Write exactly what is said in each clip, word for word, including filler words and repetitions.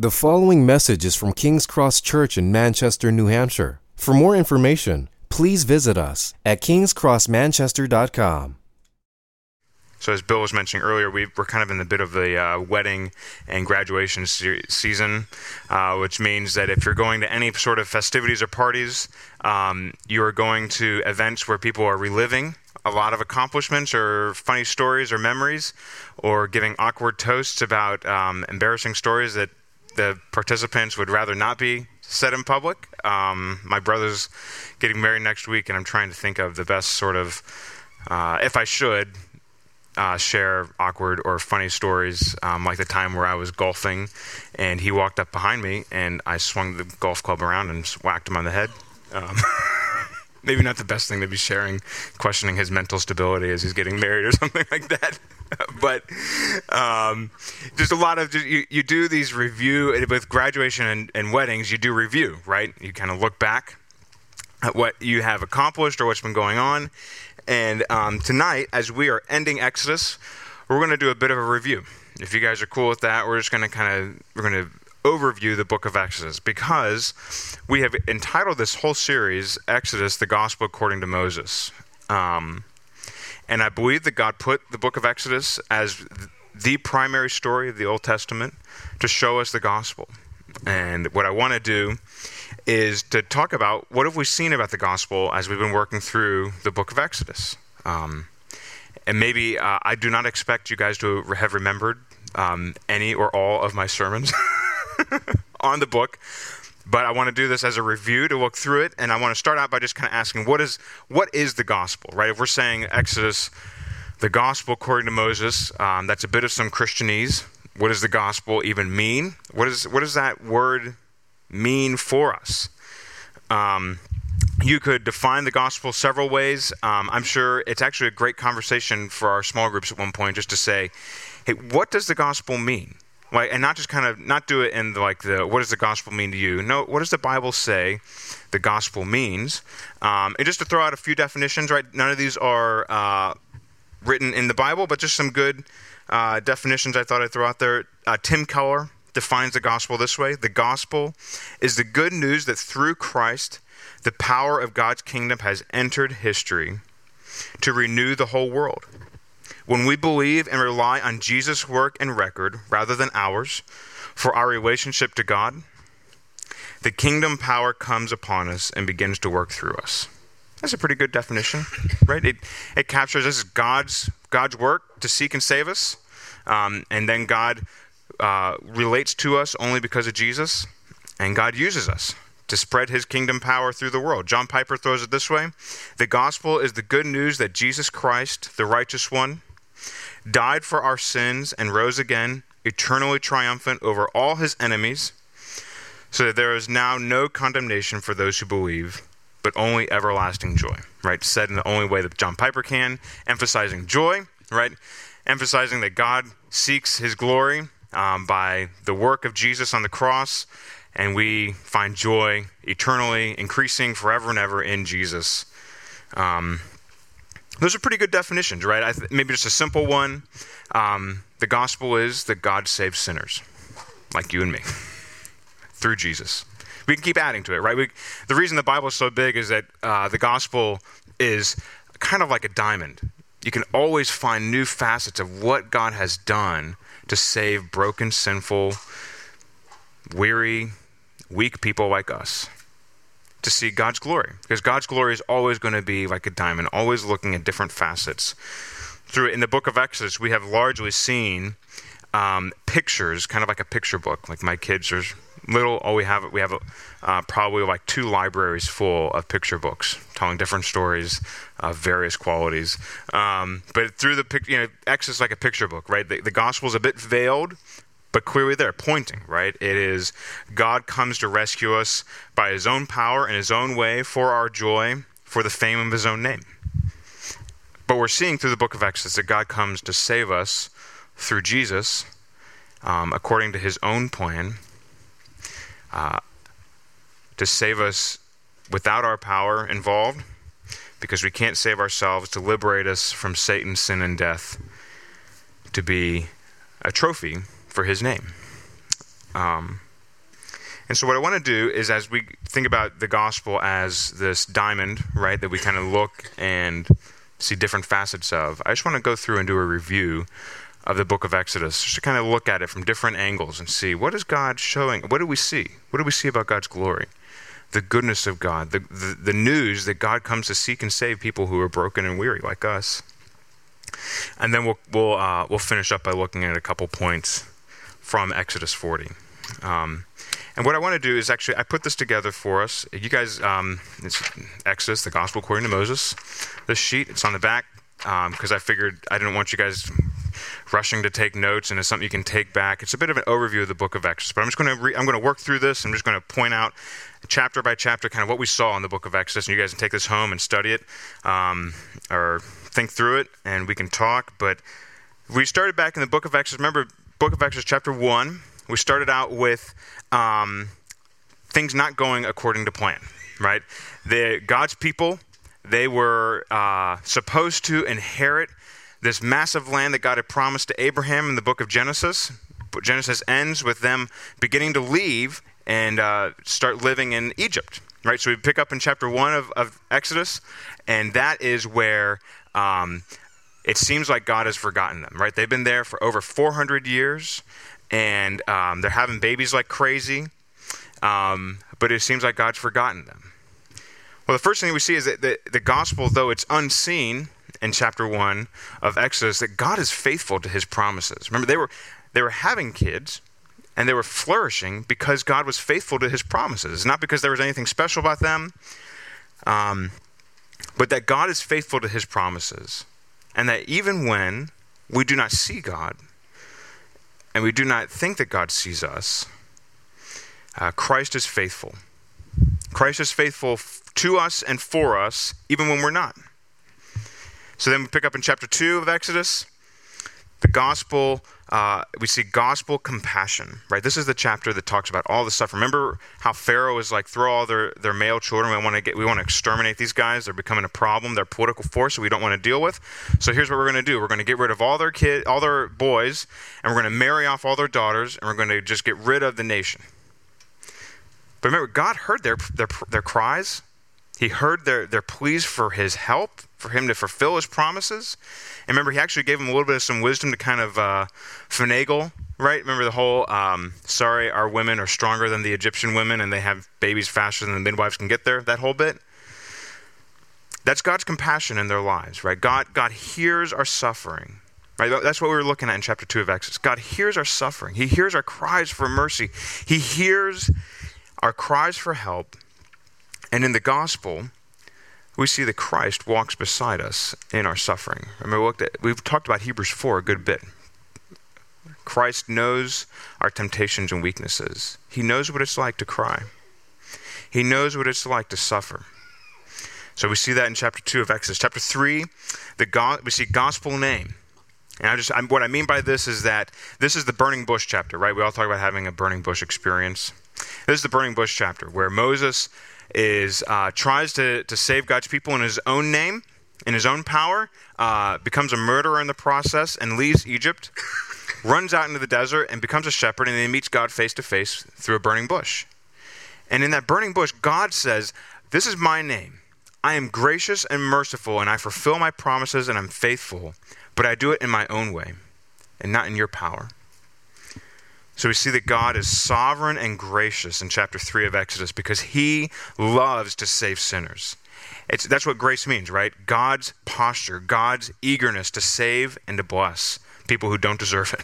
The following message is from King's Cross Church in Manchester, New Hampshire. For more information, please visit us at kings cross manchester dot com. So as Bill was mentioning earlier, we we're kind of in the bit of the uh, wedding and graduation se- season, uh, which means that if you're going to any sort of festivities or parties, um, you are going to events where people are reliving a lot of accomplishments or funny stories or memories, or giving awkward toasts about um, embarrassing stories that the participants would rather not be said in public. Um, my brother's getting married next week, and I'm trying to think of the best sort of, uh, if I should, uh, share awkward or funny stories, um, like the time where I was golfing, and he walked up behind me, and I swung the golf club around and whacked him on the head. Um, maybe not the best thing to be sharing, questioning his mental stability as he's getting married or something like that. But um, there's a lot of, you, you do these review, with graduation and, and weddings, you do review, right? You kind of look back at what you have accomplished or what's been going on. And um, tonight, as we are ending Exodus, we're going to do a bit of a review. If you guys are cool with that, we're just going to kind of, we're going to overview the book of Exodus, because we have entitled this whole series, Exodus, the Gospel According to Moses. Um And I believe that God put the book of Exodus as the primary story of the Old Testament to show us the gospel. And what I want to do is to talk about what have we seen about the gospel as we've been working through the book of Exodus. Um, and maybe uh, I do not expect you guys to have remembered um, any or all of my sermons on the book. But I want to do this as a review to look through it, and I want to start out by just kind of asking, what is what is the gospel, right? If we're saying Exodus, the gospel according to Moses, um, that's a bit of some Christianese. What does the gospel even mean? What is what does that word mean for us? Um, you could define the gospel several ways. Um, I'm sure it's actually a great conversation for our small groups at one point, just to say, hey, what does the gospel mean? Like, and not just kind of, not do it in the, like the, what does the gospel mean to you? No, what does the Bible say the gospel means? Um, and just to throw out a few definitions, right? None of these are uh, written in the Bible, but just some good uh, definitions I thought I'd throw out there. Uh, Tim Keller defines the gospel this way. The gospel is the good news that through Christ, the power of God's kingdom has entered history to renew the whole world. When we believe and rely on Jesus' work and record rather than ours for our relationship to God, the kingdom power comes upon us and begins to work through us. That's a pretty good definition, right? It it captures this is God's God's work to seek and save us, um, and then God uh, relates to us only because of Jesus, and God uses us to spread his kingdom power through the world. John Piper throws it this way: the gospel is the good news that Jesus Christ, the righteous one, died for our sins and rose again, eternally triumphant over all his enemies, so that there is now no condemnation for those who believe, but only everlasting joy, right? Said in the only way that John Piper can, emphasizing joy, right? Emphasizing that God seeks his glory um, by the work of Jesus on the cross, and we find joy eternally, increasing forever and ever in Jesus. Um Those are pretty good definitions, right? I th- maybe just a simple one. Um, the gospel is that God saves sinners, like you and me, through Jesus. We can keep adding to it, right? We, the reason the Bible is so big is that uh, the gospel is kind of like a diamond. You can always find new facets of what God has done to save broken, sinful, weary, weak people like us, to see God's glory, because God's glory is always going to be like a diamond, always looking at different facets. Through in the book of Exodus, we have largely seen um, pictures, kind of like a picture book. Like my kids are little, all we have we have uh, probably like two libraries full of picture books, telling different stories of various qualities. Um, but through the you know Exodus, like a picture book, right? The, the gospel is a bit veiled, but clearly there, pointing, right? It is God comes to rescue us by his own power and his own way for our joy, for the fame of his own name. But we're seeing through the book of Exodus that God comes to save us through Jesus, um, according to his own plan, uh, to save us without our power involved, because we can't save ourselves, to liberate us from Satan, sin, and death, to be a trophy for his name. Um, And so what I want to do is, as we think about the gospel as this diamond, right, that we kind of look and see different facets of, I just want to go through and do a review of the book of Exodus, just to kind of look at it from different angles and see, what is God showing? What do we see? What do we see about God's glory? The goodness of God, the, the, the news that God comes to seek and save people who are broken and weary like us. And then we'll we'll uh, we'll finish up by looking at a couple points from Exodus forty. Um, and what I want to do is actually, I put this together for us. You guys, um, it's Exodus, the gospel according to Moses. This sheet, it's on the back, because um, I figured I didn't want you guys rushing to take notes, and it's something you can take back. It's a bit of an overview of the book of Exodus, but I'm just going to re- I'm going to work through this. I'm just going to point out chapter by chapter kind of what we saw in the book of Exodus, and you guys can take this home and study it, um, or think through it, and we can talk. But we started back in the book of Exodus. Remember, book of Exodus chapter one, we started out with um, things not going according to plan, right? The, God's people, they were uh, supposed to inherit this massive land that God had promised to Abraham in the book of Genesis. But Genesis ends with them beginning to leave and uh, start living in Egypt, right? So we pick up in chapter one of, of Exodus, and that is where um, it seems like God has forgotten them, right? They've been there for over four hundred years, and um, they're having babies like crazy, um, but it seems like God's forgotten them. Well, the first thing we see is that the, the gospel, though it's unseen in chapter one of Exodus, that God is faithful to his promises. Remember, they were they were having kids, and they were flourishing because God was faithful to his promises, not because there was anything special about them, um, but that God is faithful to his promises, and that even when we do not see God, and we do not think that God sees us, uh, Christ is faithful. Christ is faithful f- to us and for us, even when we're not. So then we pick up in chapter two of Exodus, the gospel, uh, we see gospel compassion, right? This is the chapter that talks about all the stuff. Remember how Pharaoh was like, throw all their, their male children, we want to get, we want to exterminate these guys, they're becoming a problem, they're a political force that we don't want to deal with. So here's what we're going to do. We're going to get rid of all their kid, all their boys, and we're going to marry off all their daughters, and we're going to just get rid of the nation. But remember, God heard their their, their cries. He heard their, their pleas for his help, for him to fulfill his promises. And remember, he actually gave them a little bit of some wisdom to kind of uh, finagle, right? Remember the whole, um, sorry, our women are stronger than the Egyptian women and they have babies faster than the midwives can get there, that whole bit. That's God's compassion in their lives, right? God, God hears our suffering, right? That's what we were looking at in chapter two of Exodus. God hears our suffering. He hears our cries for mercy. He hears our cries for help. And in the gospel, we see that Christ walks beside us in our suffering. I mean, we looked at, we've talked about Hebrews four a good bit. Christ knows our temptations and weaknesses. He knows what it's like to cry. He knows what it's like to suffer. So we see that in chapter two of Exodus. Chapter three, the go- we see gospel name. And I just, I'm, what I mean by this is that this is the burning bush chapter, right? We all talk about having a burning bush experience. This is the burning bush chapter where Moses is uh, tries to, to save God's people in his own name, in his own power, uh, becomes a murderer in the process and leaves Egypt, runs out into the desert and becomes a shepherd, and then he meets God face to face through a burning bush. And in that burning bush, God says, this is my name. I am gracious and merciful, and I fulfill my promises, and I'm faithful, but I do it in my own way and not in your power. So we see that God is sovereign and gracious in chapter three of Exodus because he loves to save sinners. It's, that's what grace means, right? God's posture, God's eagerness to save and to bless people who don't deserve it.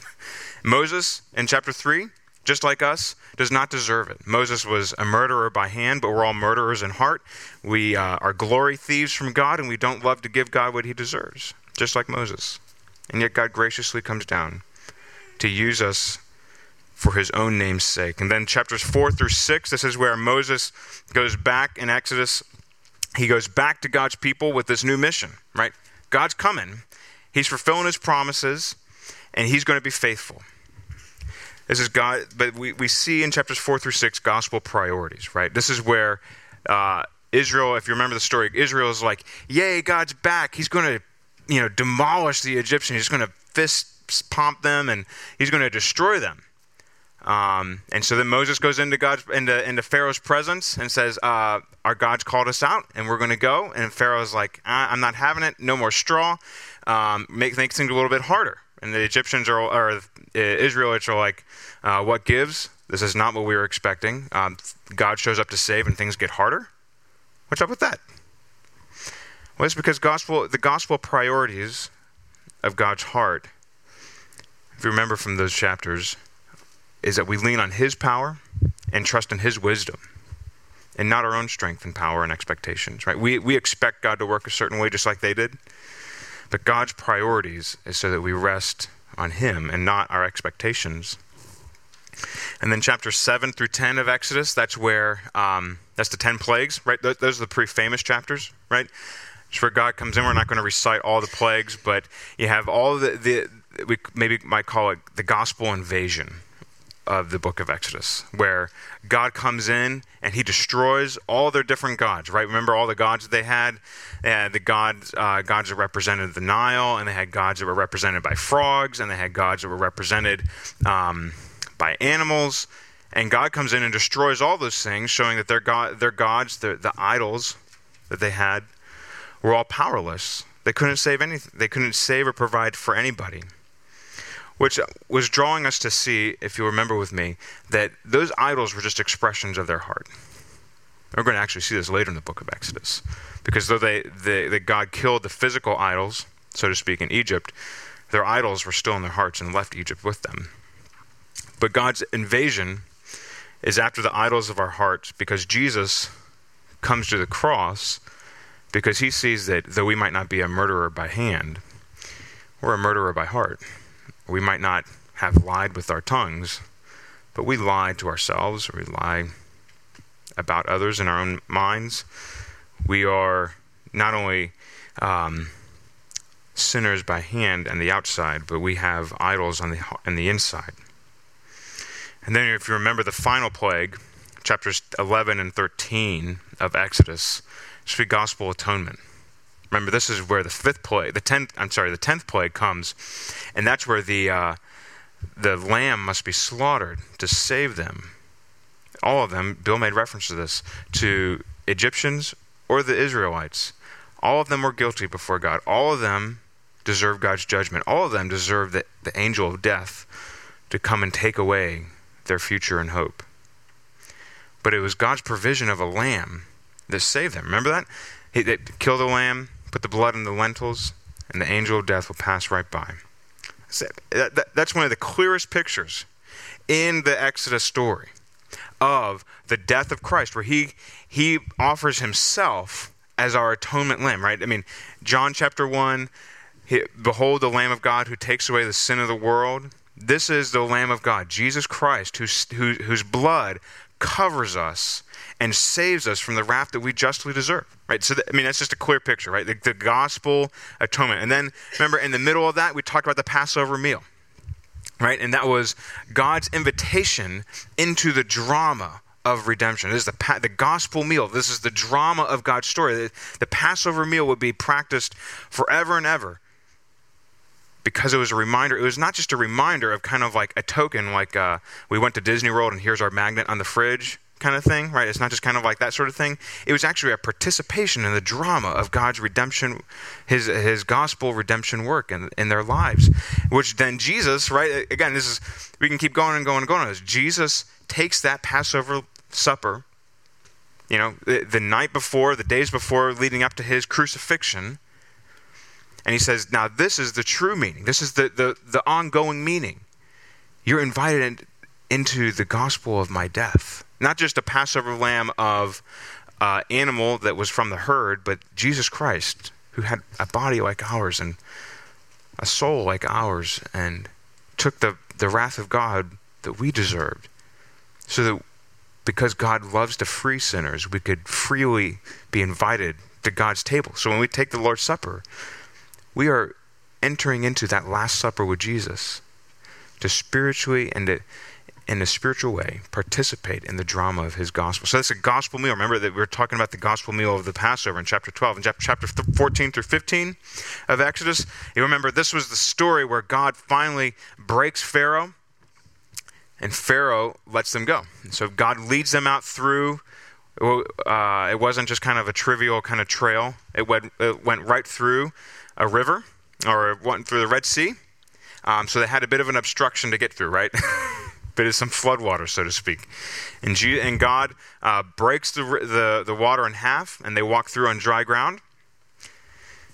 Moses in chapter three, just like us, does not deserve it. Moses was a murderer by hand, but we're all murderers in heart. We uh, are glory thieves from God, and we don't love to give God what he deserves, just like Moses. And yet God graciously comes down to use us for his own name's sake. And then chapters four through six, this is where Moses goes back in Exodus. He goes back to God's people with this new mission, right? God's coming. He's fulfilling his promises, and he's going to be faithful. This is God, but we, we see in chapters four through six gospel priorities, right? This is where uh, Israel, if you remember the story, Israel is like, yay, God's back. He's going to, you know, demolish the Egyptians. He's going to fist pump them, and he's going to destroy them. Um, and so then Moses goes into God's into, into Pharaoh's presence and says, uh, our God's called us out and we're going to go. And Pharaoh's like, ah, I'm not having it. No more straw. Um, make, make things a little bit harder. And the Egyptians are, or Israelites are like, uh, what gives? This is not what we were expecting. Um, God shows up to save and things get harder. What's up with that? Well, it's because gospel, the gospel priorities of God's heart, if you remember from those chapters, is that we lean on his power and trust in his wisdom and not our own strength and power and expectations, right? We we expect God to work a certain way just like they did, but God's priorities is so that we rest on him and not our expectations. And then chapter seven through ten of Exodus, that's where, um, that's the ten plagues, right? Th- those are the pretty famous chapters, right? It's where God comes in. We're not going to recite all the plagues, but you have all the, the we maybe might call it the gospel invasion of the book of Exodus, where God comes in and he destroys all their different gods, right? Remember all the gods that they had? They had the gods, uh, gods that represented the Nile, and they had gods that were represented by frogs, and they had gods that were represented um, by animals. And God comes in and destroys all those things, showing that their, go- their gods, the, the idols that they had, were all powerless. They couldn't save anything. They couldn't save or provide for anybody. Which was drawing us to see, if you remember with me, that those idols were just expressions of their heart. We're going to actually see this later in the book of Exodus. Because though they, they, they God killed the physical idols, so to speak, in Egypt, their idols were still in their hearts and left Egypt with them. But God's invasion is after the idols of our hearts because Jesus comes to the cross because he sees that though we might not be a murderer by hand, we're a murderer by heart. We might not have lied with our tongues, but we lie to ourselves. We lie about others in our own minds. We are not only um, sinners by hand and the outside, but we have idols on the on the inside. And then if you remember the final plague, chapters eleven and thirteen of Exodus, it's the gospel atonement. Remember, this is where the fifth plague, the tenth, I'm sorry, the tenth plague comes, and that's where the uh, the lamb must be slaughtered to save them. All of them, Bill made reference to this, to Egyptians or the Israelites. All of them were guilty before God. All of them deserve God's judgment. All of them deserve the, the angel of death to come and take away their future and hope. But it was God's provision of a lamb that saved them. Remember that? He, they killed the lamb, put the blood in the lentils, and the angel of death will pass right by. That, that, that's one of the clearest pictures in the Exodus story of the death of Christ, where he he offers himself as our atonement lamb, right? I mean, John chapter one, he, behold the Lamb of God who takes away the sin of the world. This is the Lamb of God, Jesus Christ, whose, who, whose blood covers us and saves us from the wrath that we justly deserve, right? So, that, I mean, that's just a clear picture, right? The, the gospel atonement. And then, remember, in the middle of that, we talked about the Passover meal, right? And that was God's invitation into the drama of redemption. This is the, the gospel meal. This is the drama of God's story. The, the Passover meal would be practiced forever and ever because it was a reminder. It was not just a reminder of kind of like a token, like uh, we went to Disney World and here's our magnet on the fridge, kind of thing, right? It's not just kind of like that sort of thing. It was actually a participation in the drama of God's redemption, his his gospel redemption work in, in their lives, which then Jesus, right? Again, this is, we can keep going and going and going on this. Jesus takes that Passover supper, you know, the, the night before, the days before leading up to his crucifixion, and he says, now this is the true meaning. This is the, the, the ongoing meaning. You're invited in, into the gospel of my death. Not just a Passover lamb of uh, animal that was from the herd, but Jesus Christ, who had a body like ours and a soul like ours and took the, the wrath of God that we deserved. So that because God loves to free sinners, we could freely be invited to God's table. So when we take the Lord's Supper, we are entering into that Last Supper with Jesus to spiritually and to in a spiritual way, participate in the drama of his gospel. So that's a gospel meal. Remember that we were talking about the gospel meal of the Passover in chapter twelve. In chapter fourteen through fifteen of Exodus, you remember this was the story where God finally breaks Pharaoh and Pharaoh lets them go. And so God leads them out through. Uh, it wasn't just kind of a trivial kind of trail. It went, it went right through a river, or it went through the Red Sea. Um, so they had a bit of an obstruction to get through, right? Bit of some floodwater, so to speak. And, G- and God uh, breaks the, the the water in half, and they walk through on dry ground.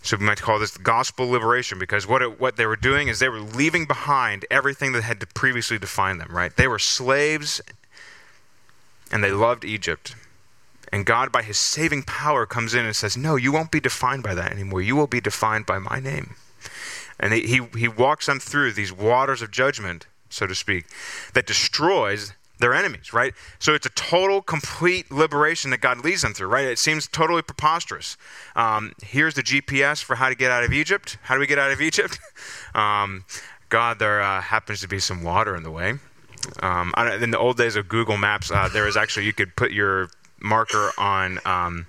So we might call this gospel liberation, because what it, what they were doing is they were leaving behind everything that had previously defined them, right? They were slaves, and they loved Egypt. And God, by his saving power, comes in and says, no, you won't be defined by that anymore. You will be defined by my name. And he he, he walks them through these waters of judgment, so to speak, that destroys their enemies, right? So it's a total, complete liberation that God leads them through, right? It seems totally preposterous. Um, here's the G P S for how to get out of Egypt. How do we get out of Egypt? Um, God, there uh, happens to be some water in the way. Um, I don't, in the old days of Google Maps, uh, there was actually, you could put your marker on um,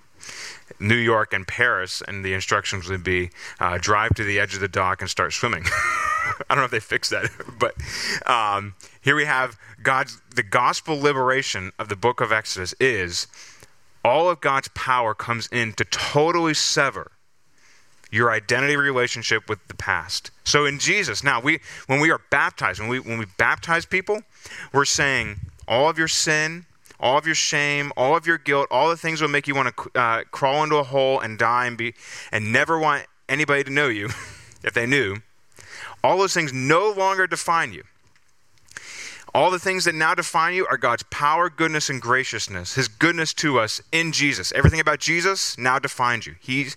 New York and Paris, and the instructions would be uh, drive to the edge of the dock and start swimming. I don't know if they fixed that, but um, here we have God's, the gospel liberation of the book of Exodus is all of God's power comes in to totally sever your identity relationship with the past. So in Jesus, now we when we are baptized, when we when we baptize people, we're saying all of your sin, all of your shame, all of your guilt, all the things that make you want to uh, crawl into a hole and die and be and never want anybody to know you, if they knew. All those things no longer define you. All the things that now define you are God's power, goodness, and graciousness, his goodness to us in Jesus. Everything about Jesus now defines you. He's,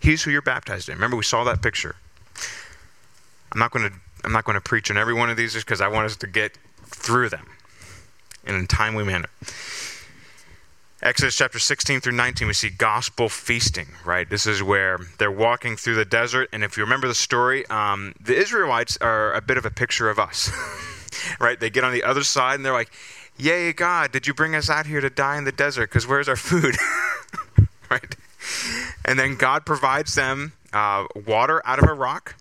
he's who you're baptized in. Remember, we saw that picture. I'm not going to I'm not going to preach on every one of these just because I want us to get through them in a timely manner. Exodus chapter sixteen through nineteen, we see gospel feasting, right? This is where they're walking through the desert. And if you remember the story, um, the Israelites are a bit of a picture of us, right? They get on the other side and they're like, yay, God, did you bring us out here to die in the desert? Because where's our food, right? And then God provides them uh, water out of a rock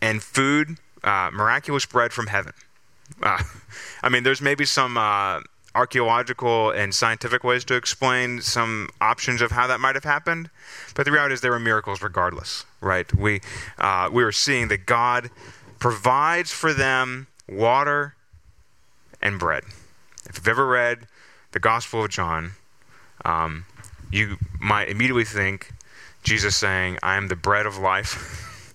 and food, uh, miraculous bread from heaven. Uh, I mean, there's maybe some uh, archaeological and scientific ways to explain some options of how that might have happened, but the reality is there were miracles regardless, right? We uh, we were seeing that God provides for them water and bread. If you've ever read the Gospel of John, um, you might immediately think Jesus saying, "I am the bread of life,"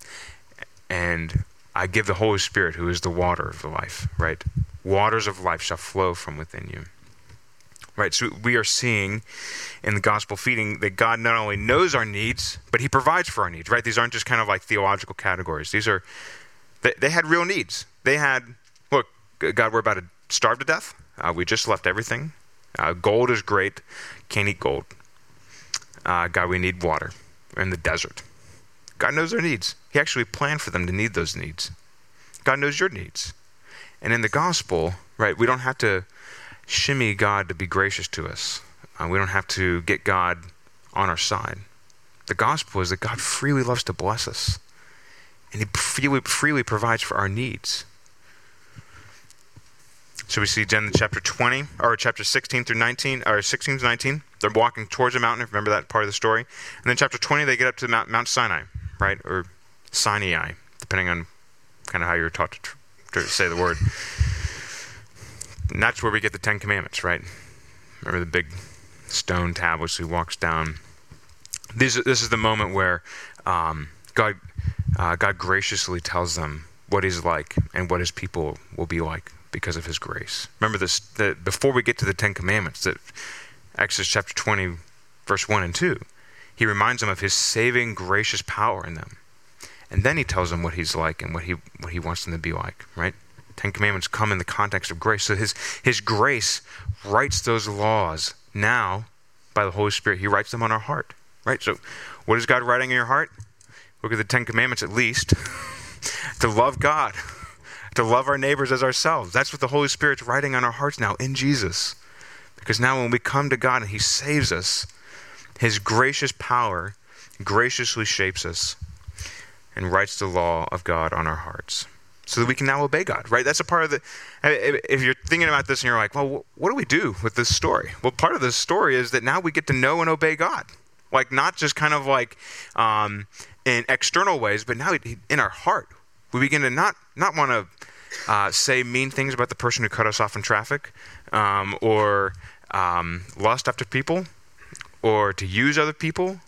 and I give the Holy Spirit, who is the water of life, right? Waters of life shall flow from within you, right? So we are seeing in the gospel feeding that God not only knows our needs, but he provides for our needs, right? These aren't just kind of like theological categories. These are, they, they had real needs. They had, look, God, we're about to starve to death. Uh, we just left everything. Uh, gold is great. Can't eat gold. Uh, God, we need water. We're in the desert. God knows their needs. He actually planned for them to need those needs. God knows your needs. And in the gospel, right, we don't have to shimmy God to be gracious to us. Uh, we don't have to get God on our side. The gospel is that God freely loves to bless us. And he freely, freely provides for our needs. So we see Genesis chapter twenty, or chapter sixteen through nineteen, or sixteen to nineteen. They're walking towards a mountain. Remember that part of the story. And then chapter twenty, they get up to Mount, Mount Sinai, right? Or Sinai, depending on kind of how you're taught to, tr- to say the word. And that's where we get the Ten Commandments, right? Remember the big stone tablets he walks down. This, this is the moment where um, God, uh, God graciously tells them what he's like and what his people will be like because of his grace. Remember this, that before we get to the Ten Commandments, that Exodus chapter twenty, verse one and two, he reminds them of his saving, gracious power in them. And then he tells them what he's like and what he what he wants them to be like, right? Ten Commandments come in the context of grace. So his his grace writes those laws. Now, by the Holy Spirit, he writes them on our heart, right? So what is God writing in your heart? Look at the Ten Commandments at least. To love God, to love our neighbors as ourselves. That's what the Holy Spirit's writing on our hearts now in Jesus. Because now when we come to God and he saves us, his gracious power graciously shapes us and writes the law of God on our hearts. so that we can now obey God, right? That's a part of the, if you're thinking about this and you're like, well, what do we do with this story? Well, part of this story is that now we get to know and obey God. Like, not just kind of like um, in external ways, but now in our heart. We begin to not not want to uh, say mean things about the person who cut us off in traffic, um, or um, lust after people, or to use other people,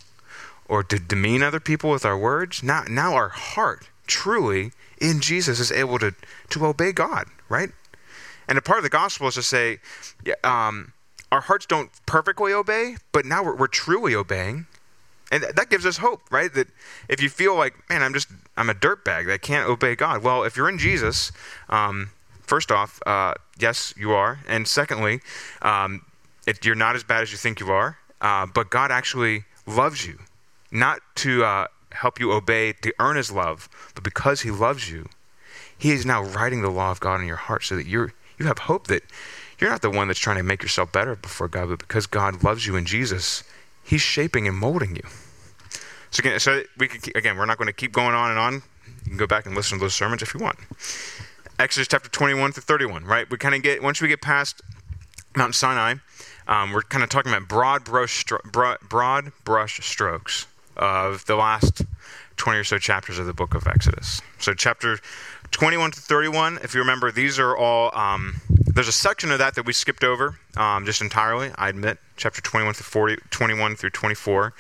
or to demean other people with our words. Now, now our heart truly in Jesus is able to, to obey God, right? And a part of the gospel is to say, um, our hearts don't perfectly obey, but now we're, we're truly obeying. And that gives us hope, right? That if you feel like, man, I'm just, I'm a dirtbag that can't obey God. Well, if you're in Jesus, um, first off, uh, yes, you are. And secondly, um, it, you're not as bad as you think you are. Uh, but God actually loves you, not to uh, help you obey to earn his love, but because he loves you, he is now writing the law of God in your heart so that you're, you have hope that you're not the one that's trying to make yourself better before God, but because God loves you in Jesus, he's shaping and molding you. So again, so we could keep, again, we're not going to keep going on and on. You can go back and listen to those sermons if you want. Exodus chapter twenty-one through thirty-one, right? We kind of get, once we get past Mount Sinai, um, we're kind of talking about broad brush, broad, broad brush strokes of the last twenty or so chapters of the book of Exodus. So chapter twenty-one to thirty-one, if you remember, these are all, um, there's a section of that that we skipped over um, just entirely, I admit, chapter twenty-one through forty, twenty-one through twenty-four.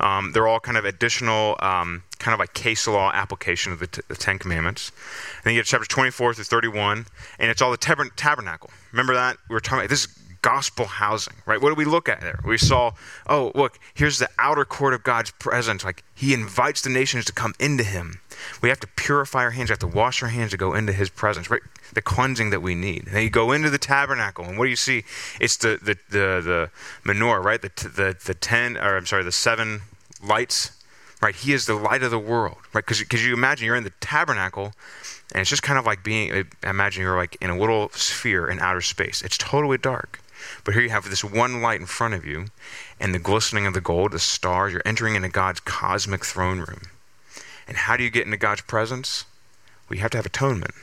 Um, they're all kind of additional, um, kind of like case law application of the, t- the Ten Commandments. And then you get chapter twenty-four through thirty-one, and it's all the tab- tabernacle. Remember that? We were talking about this gospel housing, right? What do we look at there? We saw, oh, look, here's the outer court of God's presence. Like, he invites the nations to come into him. We have to purify our hands. We have to wash our hands to go into his presence, right? The cleansing that we need. And then you go into the tabernacle, and what do you see? It's the the the, the menorah, right? The, the the ten, or I'm sorry, the seven lights, right? He is the light of the world, right? Because because you imagine you're in the tabernacle, and it's just kind of like being, imagine you're like in a little sphere in outer space. It's totally dark. But here you have this one light in front of you, and the glistening of the gold, the stars. You're entering into God's cosmic throne room. And how do you get into God's presence? Well, you have to have atonement,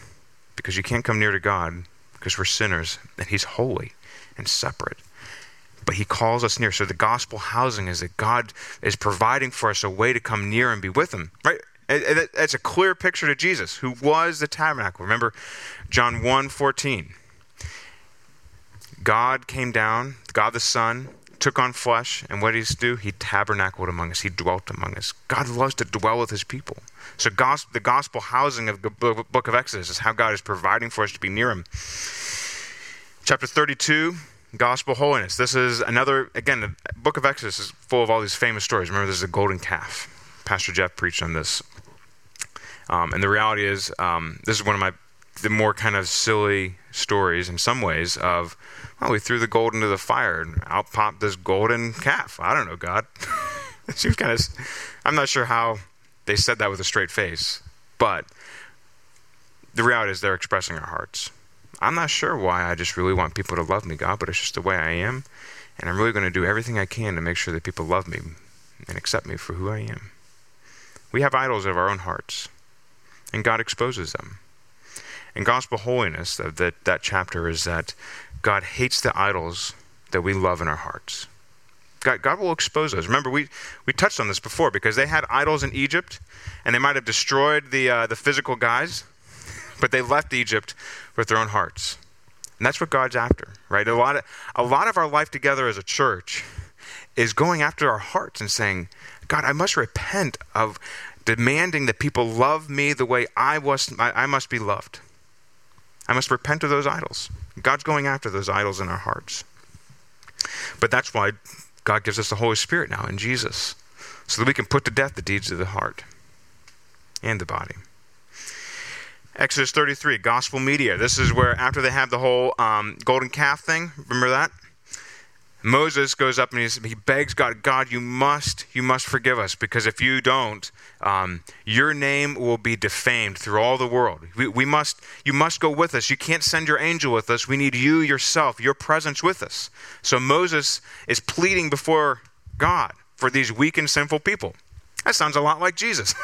because you can't come near to God because we're sinners, and he's holy and separate. But he calls us near. So the gospel housing is that God is providing for us a way to come near and be with him, right? That's a clear picture to Jesus, who was the tabernacle. Remember John one fourteen. God came down, God the Son, took on flesh, and what did he do? He tabernacled among us. He dwelt among us. God loves to dwell with his people. So gos- the gospel housing of the book of Exodus is how God is providing for us to be near him. Chapter thirty-two, gospel holiness. This is another, again, the book of Exodus is full of all these famous stories. Remember, this is the golden calf. Pastor Jeff preached on this. Um, and the reality is, um, this is one of my the more kind of silly stories in some ways of, well, we threw the gold into the fire and out popped this golden calf. I don't know, God. It seems kind of, I'm not sure how they said that with a straight face, but the reality is they're expressing our hearts. I'm not sure why. I just really want people to love me, God, but it's just the way I am. And I'm really going to do everything I can to make sure that people love me and accept me for who I am. We have idols of our own hearts, and God exposes them. And gospel holiness, that that chapter, is that God hates the idols that we love in our hearts. God, God will expose those. Remember, we, we touched on this before, because they had idols in Egypt, and they might have destroyed the uh, the physical guys, but they left Egypt with their own hearts. And that's what God's after, right? A lot of, a lot of our life together as a church is going after our hearts and saying, God, I must repent of demanding that people love me the way I was. I, I must be loved. I must repent of those idols. God's going after those idols in our hearts. But that's why God gives us the Holy Spirit now in Jesus, so that we can put to death the deeds of the heart and the body. Exodus thirty-three, gospel media. This is where, after they have the whole um, golden calf thing, remember that? Moses goes up and he begs God, God, you must, you must forgive us, because if you don't, um, your name will be defamed through all the world. We, we must, you must go with us. You can't send your angel with us. We need you yourself, your presence with us. So Moses is pleading before God for these weak and sinful people. That sounds a lot like Jesus.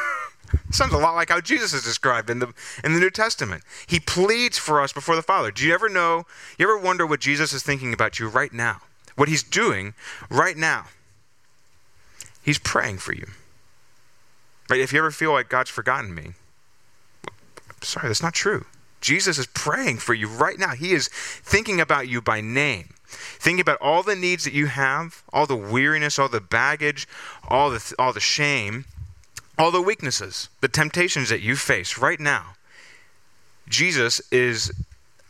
Sounds a lot like how Jesus is described in the in the New Testament. He pleads for us before the Father. Do you ever know, you ever wonder what Jesus is thinking about you right now? What he's doing right now? He's praying for you. Right? If you ever feel like God's forgotten me, sorry, that's not true. Jesus is praying for you right now. He is thinking about you by name. Thinking about all the needs that you have, all the weariness, all the baggage, all the all the shame, all the weaknesses, the temptations that you face right now. Jesus is,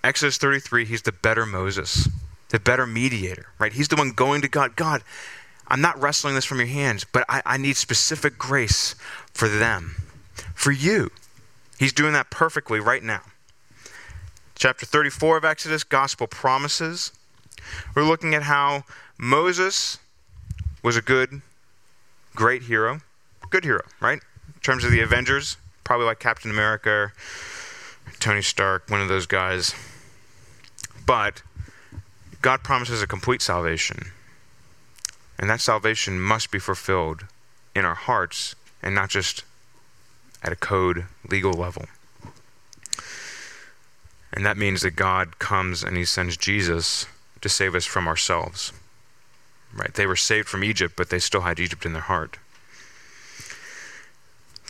Exodus thirty-three, he's the better Moses, the better mediator, right? He's the one going to God. God, I'm not wrestling this from your hands, but I, I need specific grace for them, for you. He's doing that perfectly right now. Chapter thirty-four of Exodus, gospel promises. We're looking at how Moses was a good, great hero. Good hero, right? In terms of the Avengers, probably like Captain America or Tony Stark, one of those guys. But God promises a complete salvation. And that salvation must be fulfilled in our hearts and not just at a code legal level. And that means that God comes and he sends Jesus to save us from ourselves. Right? They were saved from Egypt, but they still had Egypt in their heart.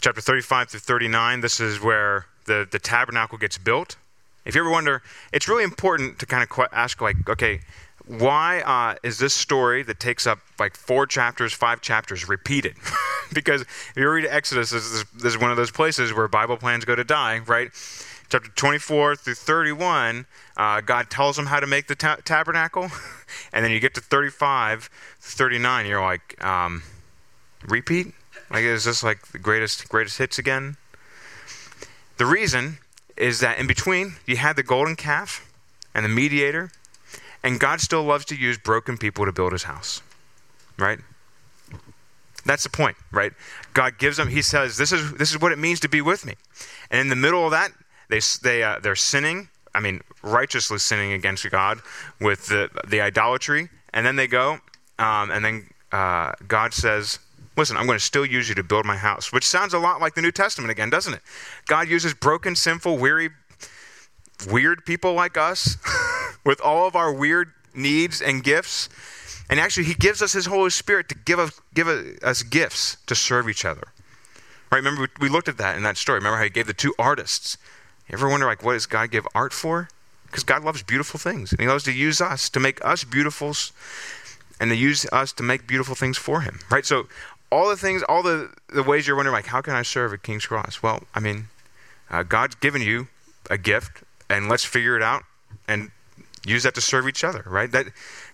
Chapter thirty-five through thirty-nine, this is where the, the tabernacle gets built. If you ever wonder, it's really important to kind of ask, like, okay, why uh, is this story that takes up like four chapters, five chapters, repeated? Because if you read Exodus, this is, this is one of those places where Bible plans go to die, right? Chapter twenty-four through thirty-one, uh, God tells them how to make the ta- tabernacle. And then you get to thirty-five, thirty-nine, you're like, um, repeat? Like, is this like the greatest greatest hits again? The reason is that in between, you had the golden calf and the mediator, and God still loves to use broken people to build his house, right? That's the point, right? God gives them, he says, this is this is what it means to be with me. And in the middle of that, They they uh, they're sinning. I mean, righteously sinning against God with the the idolatry, and then they go, um, and then uh, God says, "Listen, I'm going to still use you to build my house," which sounds a lot like the New Testament again, doesn't it? God uses broken, sinful, weary, weird people like us with all of our weird needs and gifts, and actually, He gives us His Holy Spirit to give us give us gifts to serve each other. Right? Remember, we looked at that in that story. Remember how He gave the two artists. You ever wonder, like, what does God give art for? Because God loves beautiful things. And he loves to use us to make us beautiful and to use us to make beautiful things for him, right? So all the things, all the, the ways you're wondering, like, how can I serve at King's Cross? Well, I mean, uh, God's given you a gift, and let's figure it out and use that to serve each other, right? That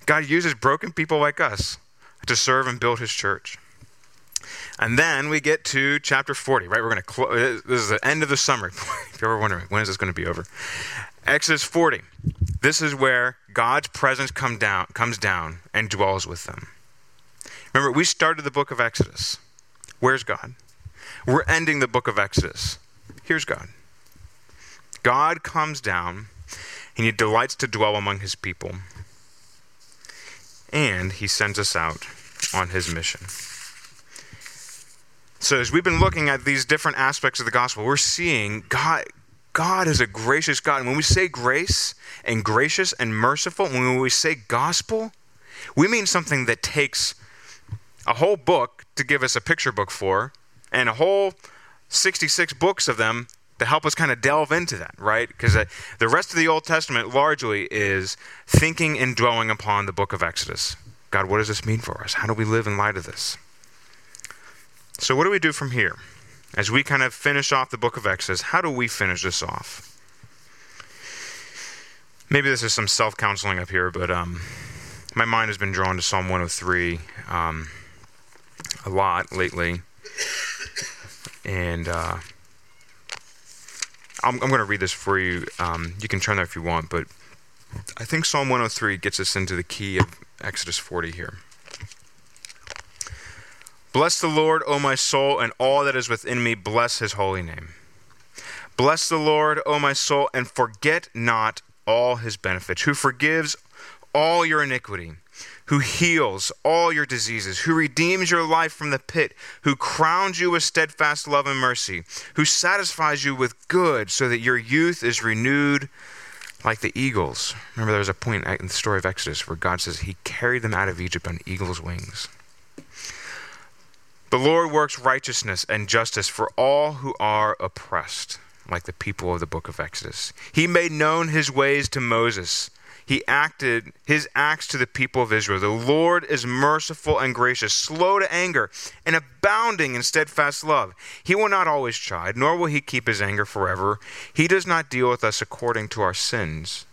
God uses broken people like us to serve and build his church. And then we get to chapter forty, right? We're going to close. This is the end of the summer. If you're ever wondering, when is this going to be over? Exodus forty. This is where God's presence come down, comes down and dwells with them. Remember, we started the book of Exodus. Where's God? We're ending the book of Exodus. Here's God. God comes down and he delights to dwell among his people. And he sends us out on his mission. So as we've been looking at these different aspects of the gospel, we're seeing God, God is a gracious God. And when we say grace and gracious and merciful, and when we say gospel, we mean something that takes a whole book to give us a picture book for, and a whole sixty-six books of them to help us kind of delve into that, right? Because the rest of the Old Testament largely is thinking and dwelling upon the book of Exodus. God, what does this mean for us? How do we live in light of this? So what do we do from here? As we kind of finish off the book of Exodus, how do we finish this off? Maybe this is some self-counseling up here, but um, my mind has been drawn to Psalm one oh three um, a lot lately. And uh, I'm, I'm going to read this for you. Um, you can turn there if you want, but I think Psalm one oh three gets us into the key of Exodus forty here. Bless the Lord, O my soul, and all that is within me. Bless his holy name. Bless the Lord, O my soul, and forget not all his benefits, who forgives all your iniquity, who heals all your diseases, who redeems your life from the pit, who crowns you with steadfast love and mercy, who satisfies you with good so that your youth is renewed like the eagles. Remember, there was a point in the story of Exodus where God says he carried them out of Egypt on eagle's wings. The Lord works righteousness and justice for all who are oppressed, like the people of the book of Exodus. He made known his ways to Moses. He acted his acts to the people of Israel. The Lord is merciful and gracious, slow to anger, and abounding in steadfast love. He will not always chide, nor will he keep his anger forever. He does not deal with us according to our sins,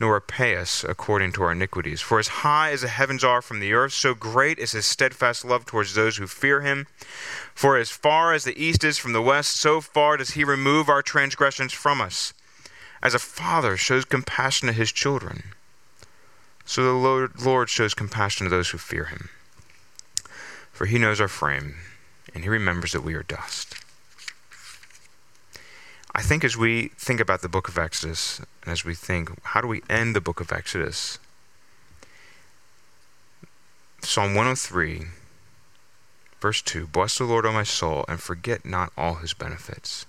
nor repay us according to our iniquities. For as high as the heavens are from the earth, so great is his steadfast love towards those who fear him. For as far as the east is from the west, so far does he remove our transgressions from us. As a father shows compassion to his children, so the Lord shows compassion to those who fear him. For he knows our frame, and he remembers that we are dust. I think as we think about the book of Exodus, and as we think, how do we end the book of Exodus? Psalm one oh three, verse two, "Bless the Lord, O my soul, and forget not all his benefits."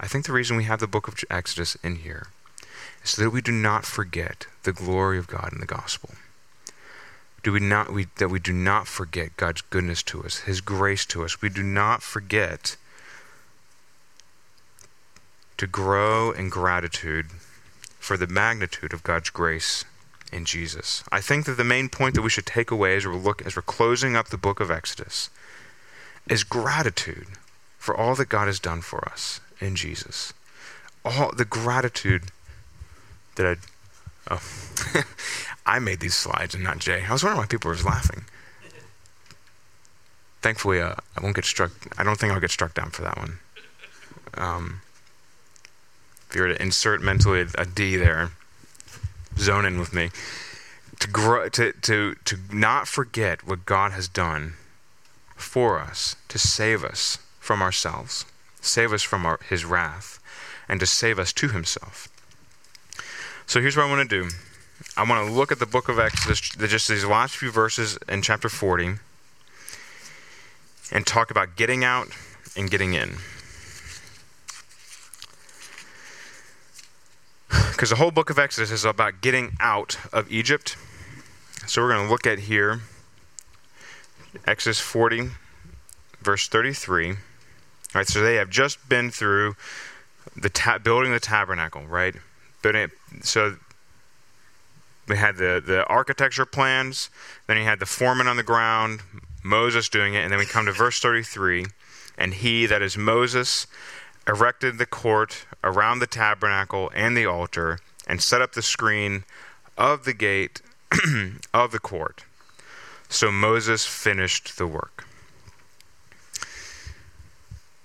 I think the reason we have the book of Exodus in here is so that we do not forget the glory of God in the gospel. Do we not, we, that we do not forget God's goodness to us, his grace to us. We do not forget to grow in gratitude for the magnitude of God's grace in Jesus. I think that the main point that we should take away as we're, look, as we're closing up the book of Exodus is gratitude for all that God has done for us in Jesus. All the gratitude that I, oh, I made these slides and not Jay. I was wondering why people were just laughing. Thankfully, uh, I won't get struck. I don't think I'll get struck down for that one. Um, if you were to insert mentally a D there, zone in with me. To grow, to to to not forget what God has done for us, to save us from ourselves, save us from our, his wrath, and to save us to himself. So here's what I want to do. I want to look at the book of Exodus, just these last few verses in chapter forty, and talk about getting out and getting in. Because the whole book of Exodus is about getting out of Egypt. So we're going to look at here, Exodus forty, verse thirty-three. All right, so they have just been through the ta- building the tabernacle, right? Building it, so they had the, the architecture plans, then you had the foreman on the ground, Moses doing it, and then we come to verse thirty-three, and he, that is Moses, erected the court around the tabernacle and the altar and set up the screen of the gate of the court. So Moses finished the work.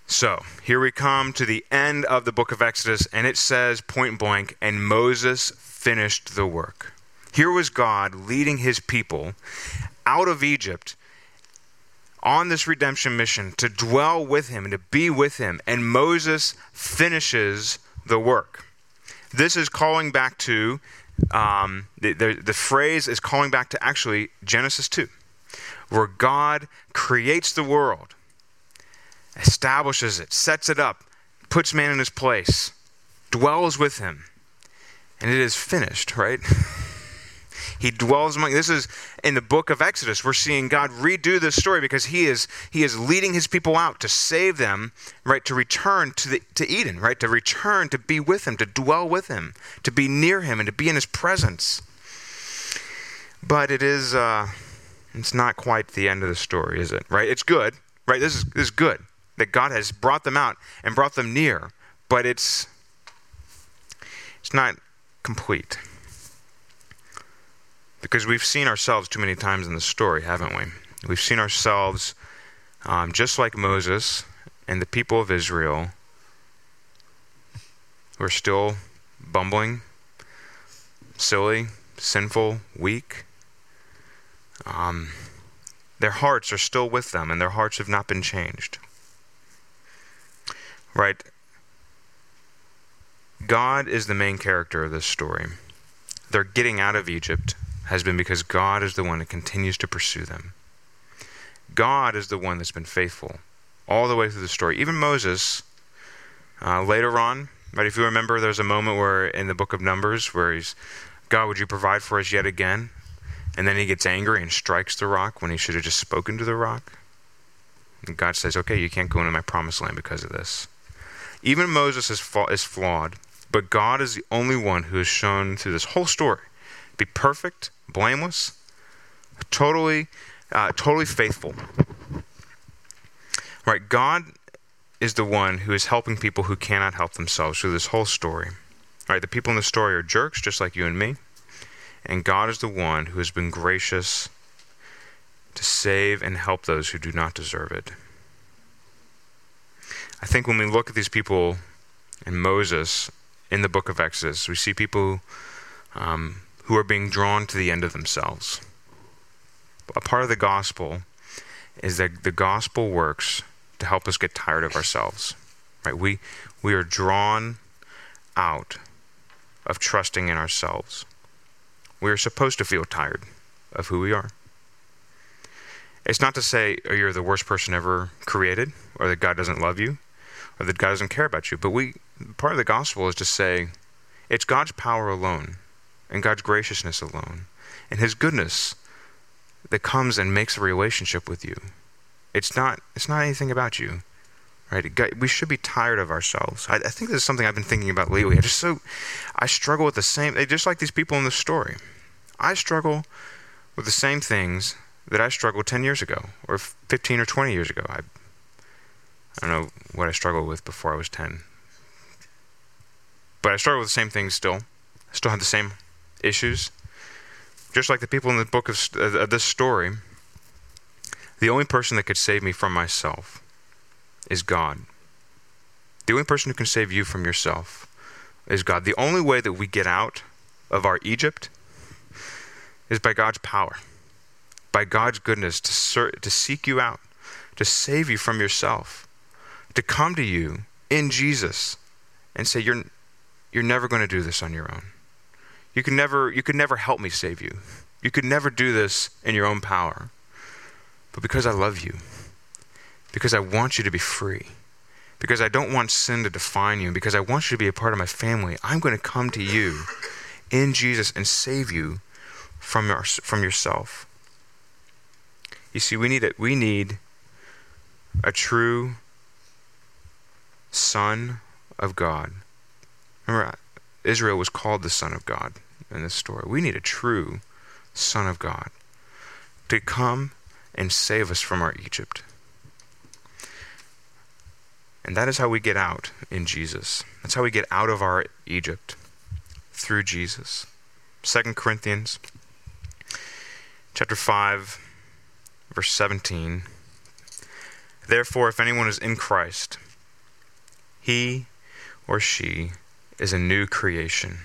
So, here we come to the end of the book of Exodus, and it says point blank, and Moses finished the work. Here was God leading his people out of Egypt on this redemption mission to dwell with him and to be with him, and Moses finishes the work. This is calling back to, um, the, the, the phrase is calling back to actually Genesis two, where God creates the world, establishes it, sets it up, puts man in his place, dwells with him, and it is finished, right? He dwells among, this is in the book of Exodus, we're seeing God redo this story because he is he is leading his people out to save them, right, to return to the, to Eden, right, to return, to be with him, to dwell with him, to be near him, and to be in his presence. But it is, uh, it's not quite the end of the story, is it, right? It's good, right? This is this is good. That God has brought them out and brought them near, but it's it's not complete. Because we've seen ourselves too many times in the story, haven't we? We've seen ourselves um, just like Moses and the people of Israel, who are still bumbling, silly, sinful, weak. Um, their hearts are still with them, and their hearts have not been changed. Right? God is the main character of this story. Their getting out of Egypt has been because God is the one that continues to pursue them. God is the one that's been faithful all the way through the story. Even Moses, uh, later on, right? If you remember, there's a moment where in the book of Numbers where he's, God, would you provide for us yet again? And then he gets angry and strikes the rock when he should have just spoken to the rock. And God says, okay, you can't go into my promised land because of this. Even Moses is, fa- is flawed, but God is the only one who is shown through this whole story be perfect, blameless, totally uh, totally faithful. Right, God is the one who is helping people who cannot help themselves through this whole story. Right, the people in the story are jerks just like you and me, and God is the one who has been gracious to save and help those who do not deserve it. I think when we look at these people and Moses in the book of Exodus, we see people um, who are being drawn to the end of themselves. A part of the gospel is that the gospel works to help us get tired of ourselves. Right? We, we are drawn out of trusting in ourselves. We are supposed to feel tired of who we are. It's not to say, oh, you're the worst person ever created, or that God doesn't love you, or that God doesn't care about you. But we, part of the gospel is to say, it's God's power alone and God's graciousness alone and his goodness that comes and makes a relationship with you. It's not it's not anything about you, right? It got, we should be tired of ourselves. I, I think this is something I've been thinking about lately. I just so, I struggle with the same, just like these people in the story. I struggle with the same things that I struggled ten years ago or fifteen or twenty years ago. I, I don't know what I struggled with before I was ten. But I struggle with the same things still. I still have the same issues. Just like the people in the book of, of this story, the only person that could save me from myself is God. The only person who can save you from yourself is God. The only way that we get out of our Egypt is by God's power, by God's goodness to, ser- to seek you out, to save you from yourself, to come to you in Jesus and say, you're you're never going to do this on your own. You could never, you could never help me save you. You could never do this in your own power. But because I love you, because I want you to be free, because I don't want sin to define you, because I want you to be a part of my family, I'm going to come to you in Jesus and save you from your, from yourself. You see, we need a, we need a true son of God. Remember, Israel was called the Son of God in this story. We need a true Son of God to come and save us from our Egypt. And that is how we get out in Jesus. That's how we get out of our Egypt, through Jesus. Second Corinthians chapter five, verse seventeen. Therefore, if anyone is in Christ, he or she is a new creation.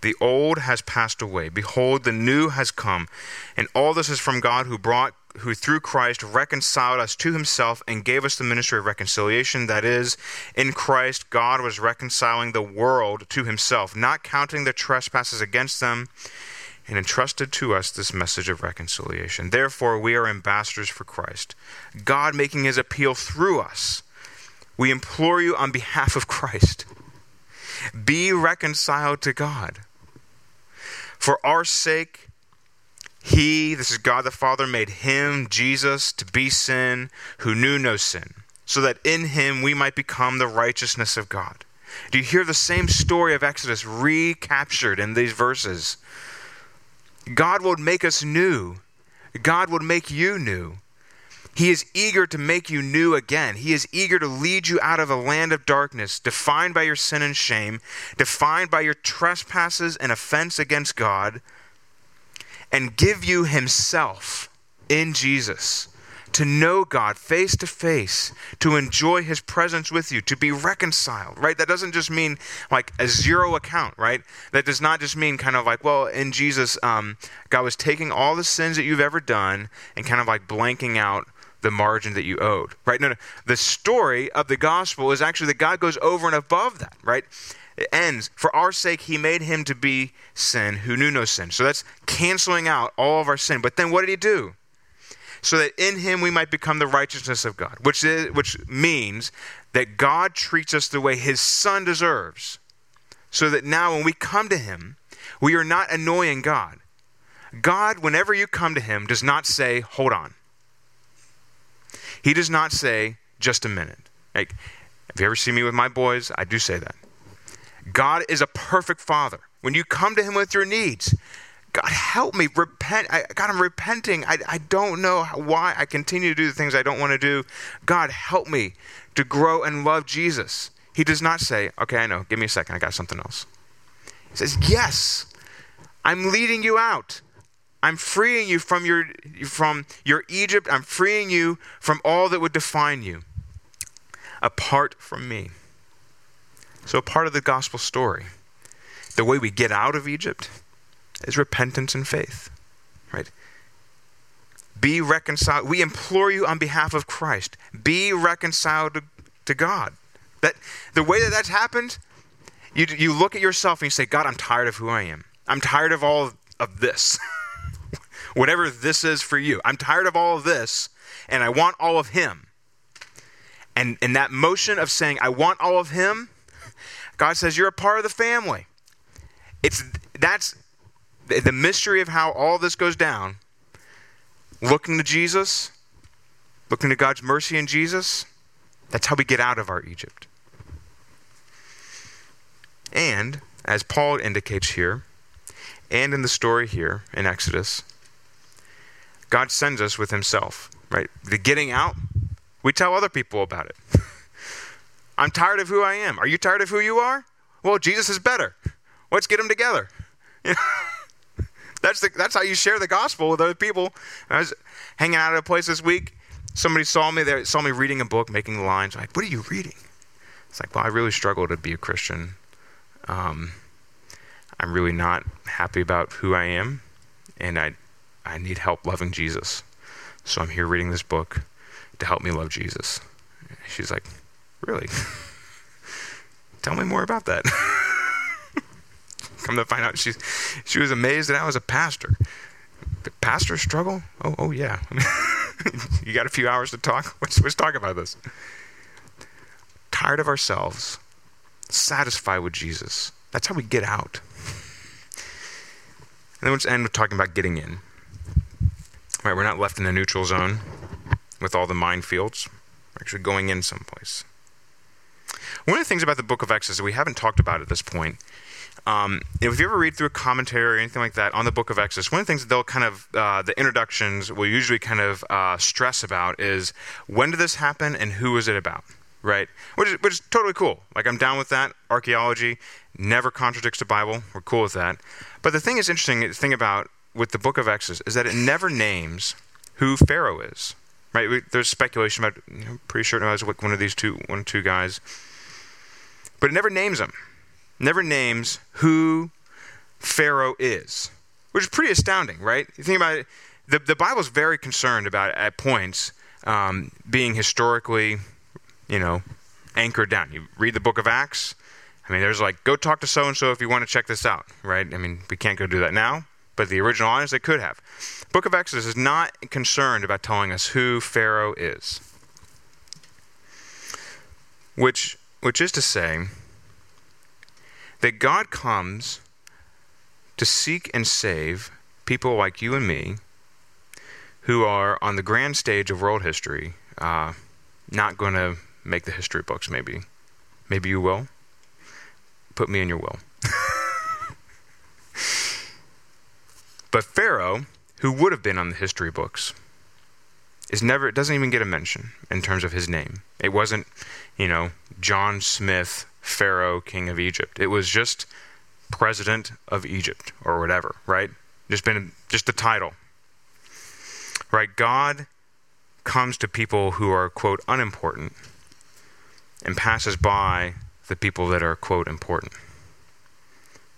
The old has passed away. Behold, the new has come. And all this is from God, who brought, who through Christ reconciled us to himself and gave us the ministry of reconciliation. That is, in Christ, God was reconciling the world to himself, not counting their trespasses against them, and entrusted to us this message of reconciliation. Therefore, we are ambassadors for Christ, God making his appeal through us. We implore you on behalf of Christ, be reconciled to God. For our sake, he, this is God the Father, made him, Jesus, to be sin, who knew no sin, so that in him we might become the righteousness of God. Do you hear the same story of Exodus recaptured in these verses? God would make us new. God would make you new. He is eager to make you new again. He is eager to lead you out of a land of darkness, defined by your sin and shame, defined by your trespasses and offense against God, and give you himself in Jesus, to know God face to face, to enjoy his presence with you, to be reconciled, right? That doesn't just mean like a zero account, right? That does not just mean kind of like, well, in Jesus, um, God was taking all the sins that you've ever done and kind of like blanking out the margin that you owed, right? No, no. The story of the gospel is actually that God goes over and above that, right? It ends, for our sake he made him to be sin who knew no sin. So that's canceling out all of our sin. But then what did he do? So that in him we might become the righteousness of God, which is, which means that God treats us the way his son deserves. So that now when we come to him, we are not annoying God. God, whenever you come to him, does not say, hold on. He does not say, just a minute. Like, if you ever see me with my boys, I do say that. God is a perfect father. When you come to him with your needs, God, help me, repent. I, God, I'm repenting. I, I don't know why I continue to do the things I don't want to do. God, help me to grow and love Jesus. He does not say, okay, I know, give me a second, I got something else. He says, yes, I'm leading you out. I'm freeing you from your from your Egypt. I'm freeing you from all that would define you, apart from me. So part of the gospel story, the way we get out of Egypt is repentance and faith, right? Be reconciled. We implore you on behalf of Christ, be reconciled to, to God. That the way that that's happened, you you look at yourself and you say, God, I'm tired of who I am. I'm tired of all of this, whatever this is for you. I'm tired of all of this, and I want all of him. And in that motion of saying, I want all of him, God says, you're a part of the family. It's that's the mystery of how all this goes down. Looking to Jesus, looking to God's mercy in Jesus, that's how we get out of our Egypt. And, as Paul indicates here, and in the story here in Exodus, God sends us with himself, right? The getting out, we tell other people about it. I'm tired of who I am. Are you tired of who you are? Well, Jesus is better. Let's get them together. You know? that's the, that's how you share the gospel with other people. I was hanging out at a place this week. Somebody saw me there, saw me reading a book, making lines. I'm like, what are you reading? It's like, well, I really struggle to be a Christian. Um, I'm really not happy about who I am, and I, I need help loving Jesus. So I'm here reading this book to help me love Jesus. She's like, really? Tell me more about that. Come to find out, she she was amazed that I was a pastor. The pastor struggle? Oh, oh yeah. You got a few hours to talk? Let's, let's talk about this. Tired of ourselves, satisfied with Jesus. That's how we get out. And then let's end with talking about getting in. All right, we're not left in the neutral zone with all the minefields. We're actually going in someplace. One of the things about the book of Exodus that we haven't talked about at this point, um, if you ever read through a commentary or anything like that on the book of Exodus, one of the things that they'll kind of, uh, the introductions will usually kind of uh, stress about is, when did this happen and who was it about, right? Which is, which is totally cool. Like, I'm down with that. Archaeology never contradicts the Bible. We're cool with that. But the thing that's interesting, the thing about with the book of Exodus is that it never names who Pharaoh is. Right? We, there's speculation about, you know, pretty sure it was like one of these two, one or two guys. But it never names them. Never names who Pharaoh is, which is pretty astounding, right? You think about it, the, the Bible's very concerned about, at points, um, being historically, you know, anchored down. You read the book of Acts, I mean, there's like, go talk to so-and-so if you want to check this out, right? I mean, we can't go do that now, but the original audience, they could have. Book of Exodus is not concerned about telling us who Pharaoh is. Which, which is to say that God comes to seek and save people like you and me who are on the grand stage of world history, uh, not going to make the history books, maybe. Maybe you will. Put me in your will. But Pharaoh, who would have been on the history books, is never, it doesn't even get a mention in terms of his name. It wasn't, you know, John Smith, Pharaoh, king of Egypt. It was just president of Egypt or whatever, right? Just been just the title, right? God comes to people who are, quote, unimportant and passes by the people that are, quote, important,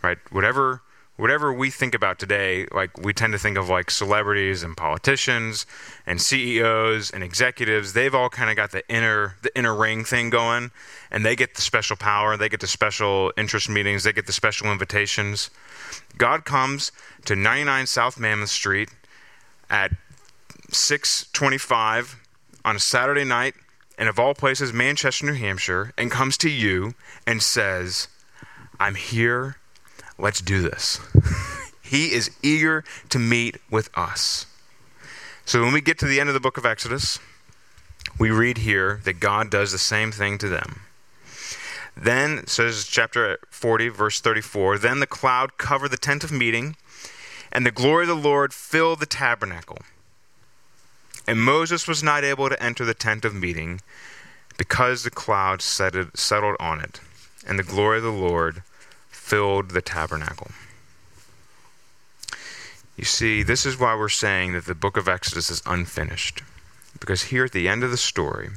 right? Whatever whatever we think about today, like we tend to think of like celebrities and politicians and C E Os and executives. They've all kind of got the inner the inner ring thing going, and they get the special power, they get the special interest meetings, they get the special invitations. God comes to ninety-nine South Mammoth Street at six twenty-five on a Saturday night, and of all places, Manchester, New Hampshire, and comes to you and says, "I'm here. Let's do this." He is eager to meet with us. So when we get to the end of the book of Exodus, we read here that God does the same thing to them. Then, so this is chapter forty, verse thirty-four, "Then the cloud covered the tent of meeting, and the glory of the Lord filled the tabernacle. And Moses was not able to enter the tent of meeting because the cloud settled on it, and the glory of the Lord filled the tabernacle." You see, this is why we're saying that the book of Exodus is unfinished. Because here at the end of the story,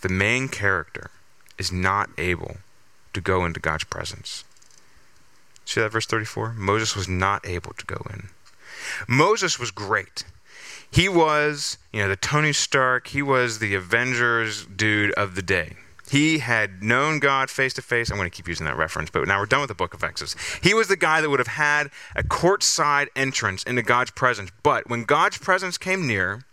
the main character is not able to go into God's presence. See that verse thirty-four? Moses was not able to go in. Moses was great. He was, you know, the Tony Stark, he was the Avengers dude of the day. He had known God face to face. I'm going to keep using that reference, but now we're done with the book of Exodus. He was the guy that would have had a courtside entrance into God's presence. But when God's presence came near,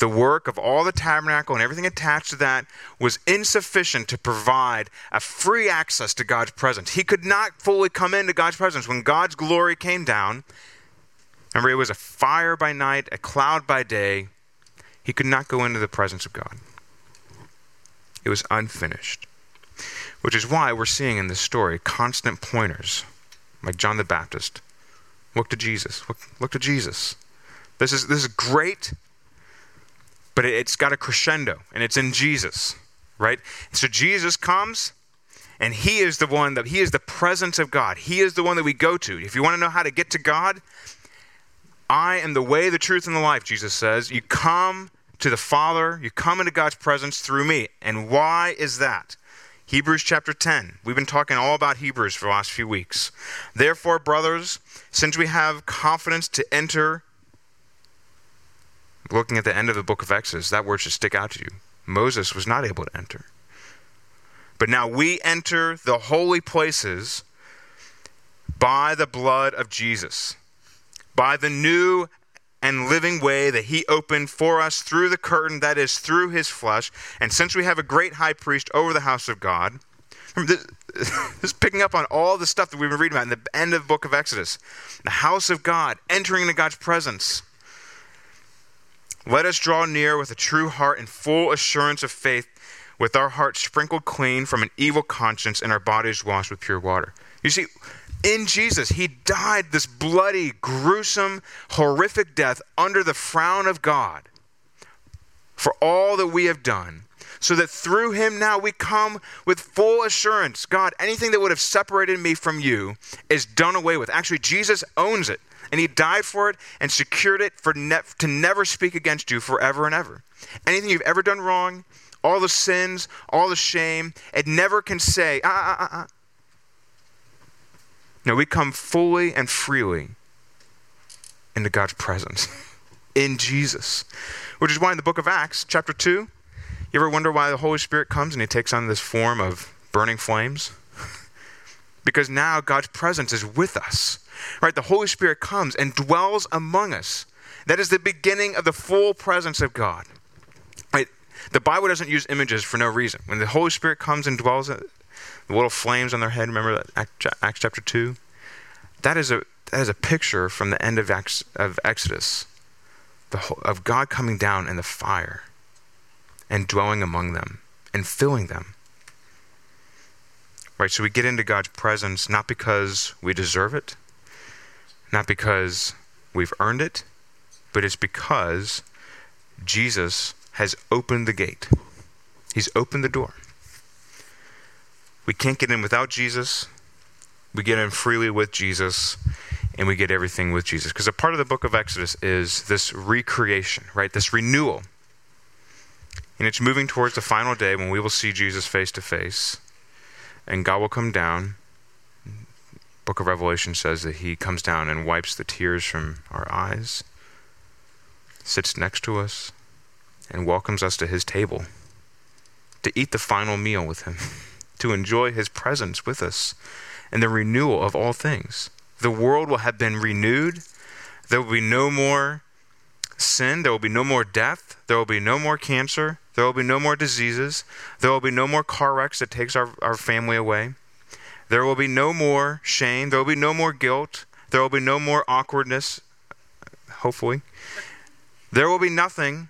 the work of all the tabernacle and everything attached to that was insufficient to provide a free access to God's presence. He could not fully come into God's presence. When God's glory came down, remember, it was a fire by night, a cloud by day. He could not go into the presence of God. It was unfinished, which is why we're seeing in this story constant pointers, like John the Baptist. Look to Jesus. Look, look to Jesus. This is this is great, but it, it's got a crescendo, and it's in Jesus, right? So Jesus comes, and he is the one that he is the presence of God. He is the one that we go to. If you want to know how to get to God, I am the way, the truth, and the life, Jesus says. You come to the Father, you come into God's presence through me. And why is that? Hebrews chapter ten. We've been talking all about Hebrews for the last few weeks. "Therefore, brothers, since we have confidence to enter," looking at the end of the book of Exodus, that word should stick out to you. Moses was not able to enter. "But now we enter the holy places by the blood of Jesus, by the new and living way that he opened for us through the curtain, that is, through his flesh. And since we have a great high priest over the house of God," this is picking up on all the stuff that we've been reading about in the end of the book of Exodus. The house of God, entering into God's presence. "Let us draw near with a true heart and full assurance of faith, with our hearts sprinkled clean from an evil conscience and our bodies washed with pure water." You see, in Jesus, he died this bloody, gruesome, horrific death under the frown of God for all that we have done, so that through him now we come with full assurance. God, anything that would have separated me from you is done away with. Actually, Jesus owns it, and he died for it and secured it for ne- to never speak against you forever and ever. Anything you've ever done wrong, all the sins, all the shame, it never can say, ah, ah, ah, ah. No, we come fully and freely into God's presence in Jesus, which is why in the book of Acts, chapter two, you ever wonder why the Holy Spirit comes and he takes on this form of burning flames? Because now God's presence is with us, right? The Holy Spirit comes and dwells among us. That is the beginning of the full presence of God, right? The Bible doesn't use images for no reason. When the Holy Spirit comes and dwells in the little flames on their head, remember that Acts chapter two? That is a that is a picture from the end of Acts, of Exodus, the whole, of God coming down in the fire and dwelling among them and filling them. Right, so we get into God's presence not because we deserve it, not because we've earned it, but it's because Jesus has opened the gate. He's opened the door. We can't get in without Jesus. We get in freely with Jesus, and we get everything with Jesus. Because a part of the book of Exodus is this recreation, right? This renewal. And it's moving towards the final day when we will see Jesus face to face, and God will come down. book of Revelation says that he comes down and wipes the tears from our eyes, sits next to us, and welcomes us to his table, to eat the final meal with him, to enjoy his presence with us, and the renewal of all things. The world will have been renewed. There will be no more sin. There will be no more death. There will be no more cancer. There will be no more diseases. There will be no more car wrecks that takes our, our family away. There will be no more shame. There will be no more guilt. There will be no more awkwardness, hopefully. There will be nothing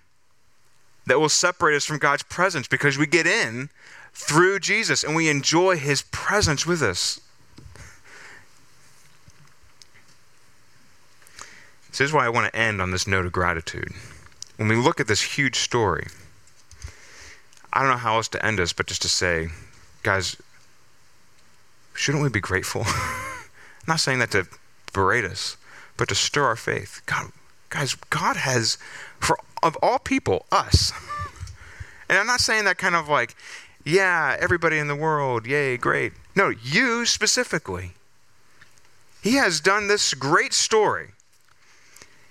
that will separate us from God's presence, because we get in through Jesus and we enjoy his presence with us. This is why I want to end on this note of gratitude. When we look at this huge story, I don't know how else to end us, but just to say, guys, shouldn't we be grateful? I'm not saying that to berate us, but to stir our faith. God, guys, God has, for of all people, us. And I'm not saying that kind of like, yeah, everybody in the world, yay, great. No, you specifically. He has done this great story.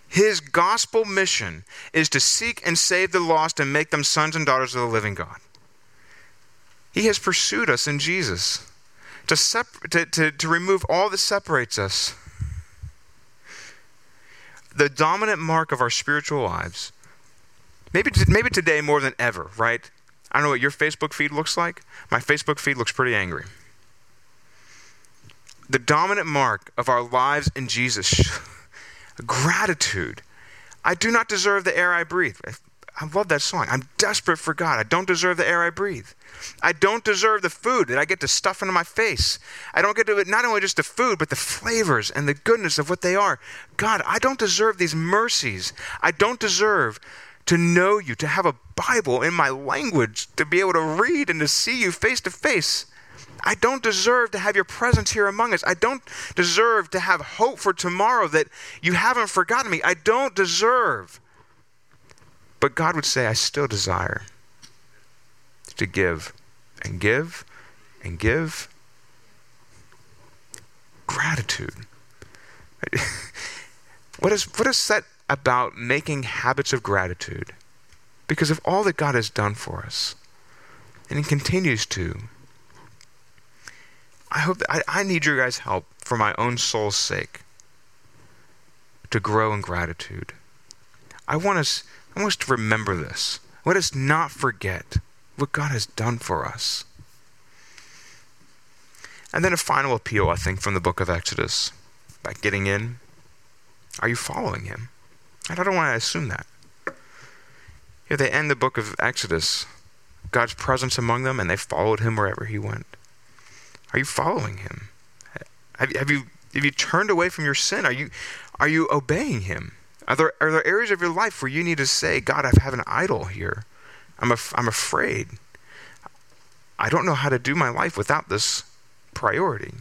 His gospel mission is to seek and save the lost and make them sons and daughters of the living God. He has pursued us in Jesus to separ- to, to, to remove all that separates us. The dominant mark of our spiritual lives, maybe maybe today more than ever, right? I don't know what your Facebook feed looks like. My Facebook feed looks pretty angry. The dominant mark of our lives in Jesus, gratitude. I do not deserve the air I breathe. I love that song. I'm desperate for God. I don't deserve the air I breathe. I don't deserve the food that I get to stuff into my face. I don't get to, not only just the food, but the flavors and the goodness of what they are. God, I don't deserve these mercies. I don't deserve to know you, to have a Bible in my language, to be able to read and to see you face to face. I don't deserve to have your presence here among us. I don't deserve to have hope for tomorrow that you haven't forgotten me. I don't deserve. But God would say, I still desire to give and give and give gratitude. What is, what is set about making habits of gratitude? Because of all that God has done for us, and he continues to. I hope that I, I need your guys' help for my own soul's sake to grow in gratitude. I want us, I want us to remember this. Let us not forget what God has done for us. And then a final appeal, I think, from the book of Exodus by getting in. Are you following him? I don't want to assume that. Here they end the book of Exodus, God's presence among them, and they followed him wherever he went. Are you following him? Have, have you have you turned away from your sin? Are you are you obeying him? Are there are there areas of your life where you need to say, God, I have an idol here. I'm af- I'm afraid. I don't know how to do my life without this priority.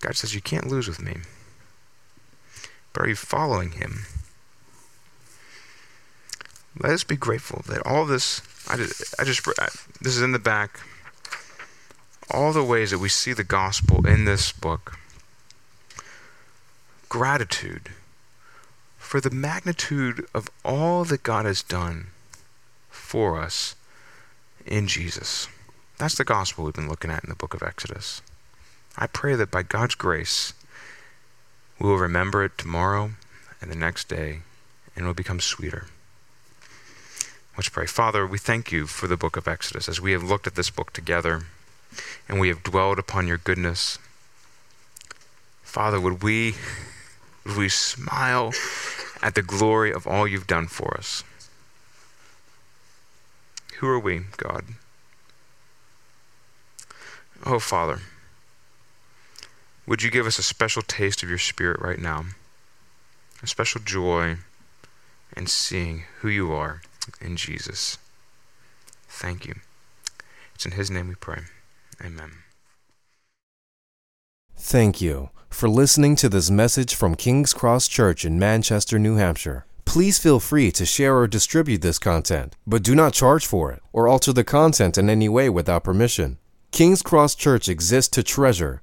God says you can't lose with me. But are you following him? Let us be grateful that all this. I just, I just I, this is in the back. All the ways that we see the gospel in this book. Gratitude for the magnitude of all that God has done for us in Jesus. That's the gospel we've been looking at in the book of Exodus. I pray that by God's grace, we will remember it tomorrow and the next day, and it will become sweeter. Let's pray. Father, we thank you for the book of Exodus. As we have looked at this book together, and we have dwelled upon your goodness. Father, would we, would we smile at the glory of all you've done for us? Who are we, God? Oh, Father, would you give us a special taste of your Spirit right now, a special joy in seeing who you are in Jesus. Thank you. It's in his name we pray. Amen. Thank you for listening to this message from King's Cross Church in Manchester, New Hampshire. Please feel free to share or distribute this content, but do not charge for it or alter the content in any way without permission. King's Cross Church exists to treasure,